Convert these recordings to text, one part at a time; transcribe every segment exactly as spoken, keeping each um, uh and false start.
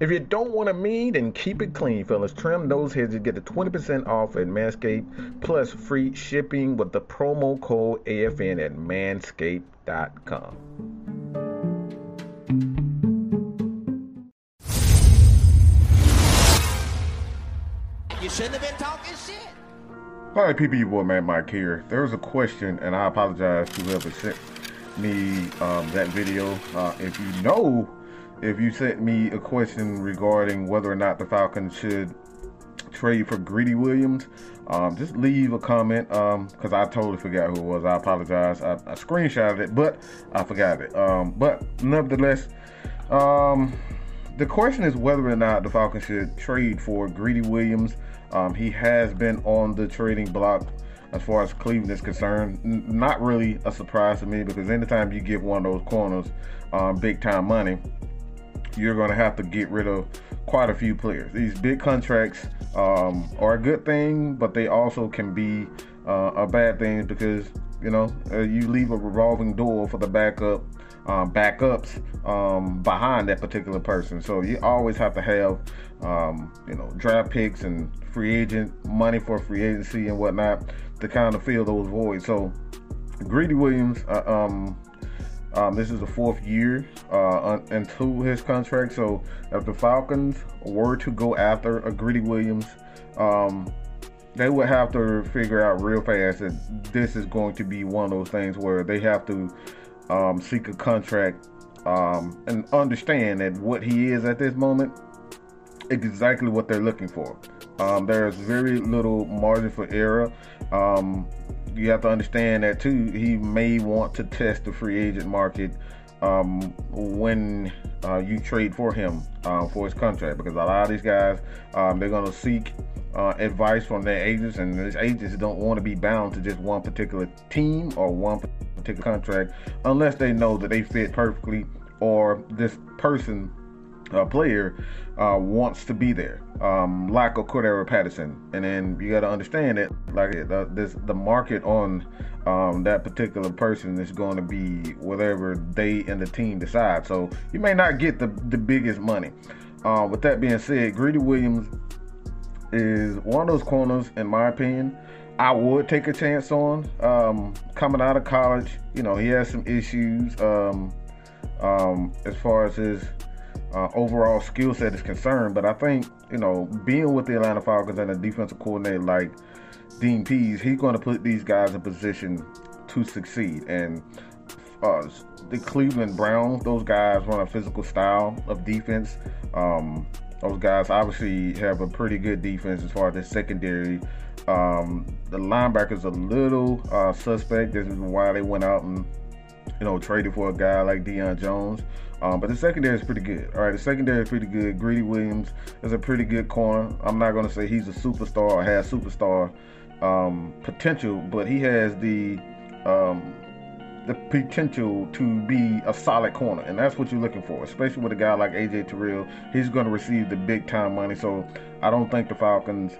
If you don't want a mean, then keep it clean, fellas. Trim those heads. You get the twenty percent off at Manscaped, plus free shipping with the promo code A F N at manscaped dot com. You shouldn't have been talking shit. All right, P B, your boy, man, Mike here. There was a question, and I apologize to whoever sent me um, that video. Uh, if you know, if you sent me a question regarding whether or not the Falcons should trade for Greedy Williams, um, just leave a comment because um, I totally forgot who it was. I apologize. I, I screenshotted it, but I forgot it. Um, but nevertheless, um, the question is whether or not the Falcons should trade for Greedy Williams. Um, he has been on the trading block as far as Cleveland is concerned. N- not really a surprise to me, because anytime you give one of those corners um, big time money, you're going to have to get rid of quite a few players. These big contracts um, are a good thing, but they also can be uh, a bad thing, because you know uh, you leave a revolving door for the backup. Um, backups um, behind that particular person, so you always have to have um, you know draft picks and free agent money for free agency and whatnot to kind of fill those voids. So Greedy Williams, uh, um, um, this is the fourth year uh, into his contract. So if the Falcons were to go after a Greedy Williams, um, they would have to figure out real fast that this is going to be one of those things where they have to Um, seek a contract um, and understand that what he is at this moment is exactly what they're looking for. Um, there's very little margin for error. Um, you have to understand that too. He may want to test the free agent market um, when uh, you trade for him uh, for his contract, because a lot of these guys um, they're going to seek Uh, advice from their agents, and these agents don't want to be bound to just one particular team or one particular contract unless they know that they fit perfectly, or this person, uh, player, uh, wants to be there. Um, like a Cordero Patterson, and then you got to understand that like the, this, the market on um, that particular person is going to be whatever they and the team decide. So you may not get the the biggest money. Uh, with that being said, Greedy Williams is one of those corners, in my opinion, I would take a chance on. Um, coming out of college, you know, he has some issues um, um, as far as his uh, overall skill set is concerned. But I think, you know, being with the Atlanta Falcons and a defensive coordinator like Dean Pease, he's going to put these guys in position to succeed. And uh, the Cleveland Browns, those guys run a physical style of defense. Um, Those guys obviously have a pretty good defense as far as the secondary. Um, the linebackers a little uh, suspect. This is why they went out and you know traded for a guy like Deion Jones. Um, but the secondary is pretty good. All right, the secondary is pretty good. Greedy Williams is a pretty good corner. I'm not going to say he's a superstar or has superstar um, potential, but he has the um, the potential to be a solid corner, and that's what you're looking for, especially with a guy like A J. Terrell. He's going to receive the big time money, so I don't think the Falcons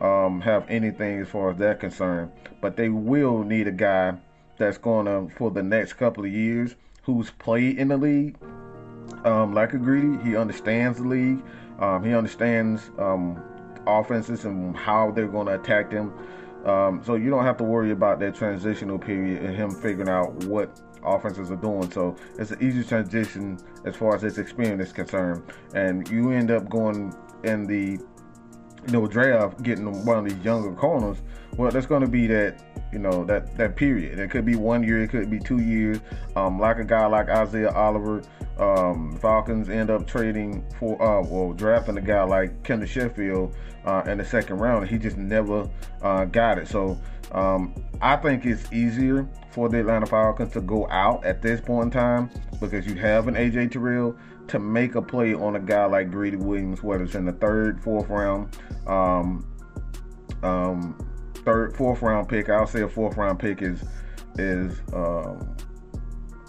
um, have anything as far as that's concerned, but they will need a guy that's going to, for the next couple of years, who's played in the league, um, like a Greedy. He understands the league, um, he understands um, offenses and how they're going to attack them. Um, so you don't have to worry about that transitional period and him figuring out what offenses are doing. So it's an easy transition as far as his experience is concerned. And you end up going in the you know draft getting one of these younger corners. Well, that's going to be that you know that that period. It could be one year, it could be two years. Um, like a guy like Isaiah Oliver, um, Falcons end up trading for uh, well drafting a guy like Kendall Sheffield uh, in the second round. He just never uh, got it. So um, I think it's easier for the Atlanta Falcons to go out at this point in time, because you have an A J. Terrell, to make a play on a guy like Greedy Williams, whether it's in the third, fourth round, um, um, third, fourth round pick. I'll say a fourth round pick is, is um,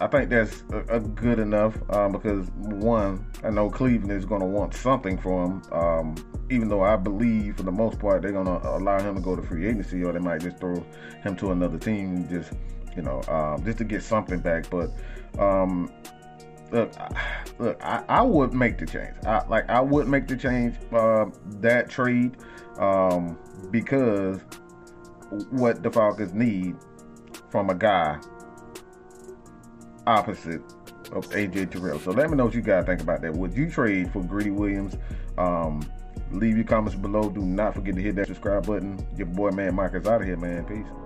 I think that's a, a good enough um, because, one, I know Cleveland is going to want something from him, um, even though I believe for the most part they're going to allow him to go to free agency, or they might just throw him to another team just, you know, um, just to get something back. But um, Look, look, I, I would make the change. I, like, I would make the change, uh, that trade, um, because what the Falcons need from a guy opposite of A J. Terrell. So let me know what you guys think about that. Would you trade for Greedy Williams? Um, leave your comments below. Do not forget to hit that subscribe button. Your boy, man, Mike, is out of here, man. Peace.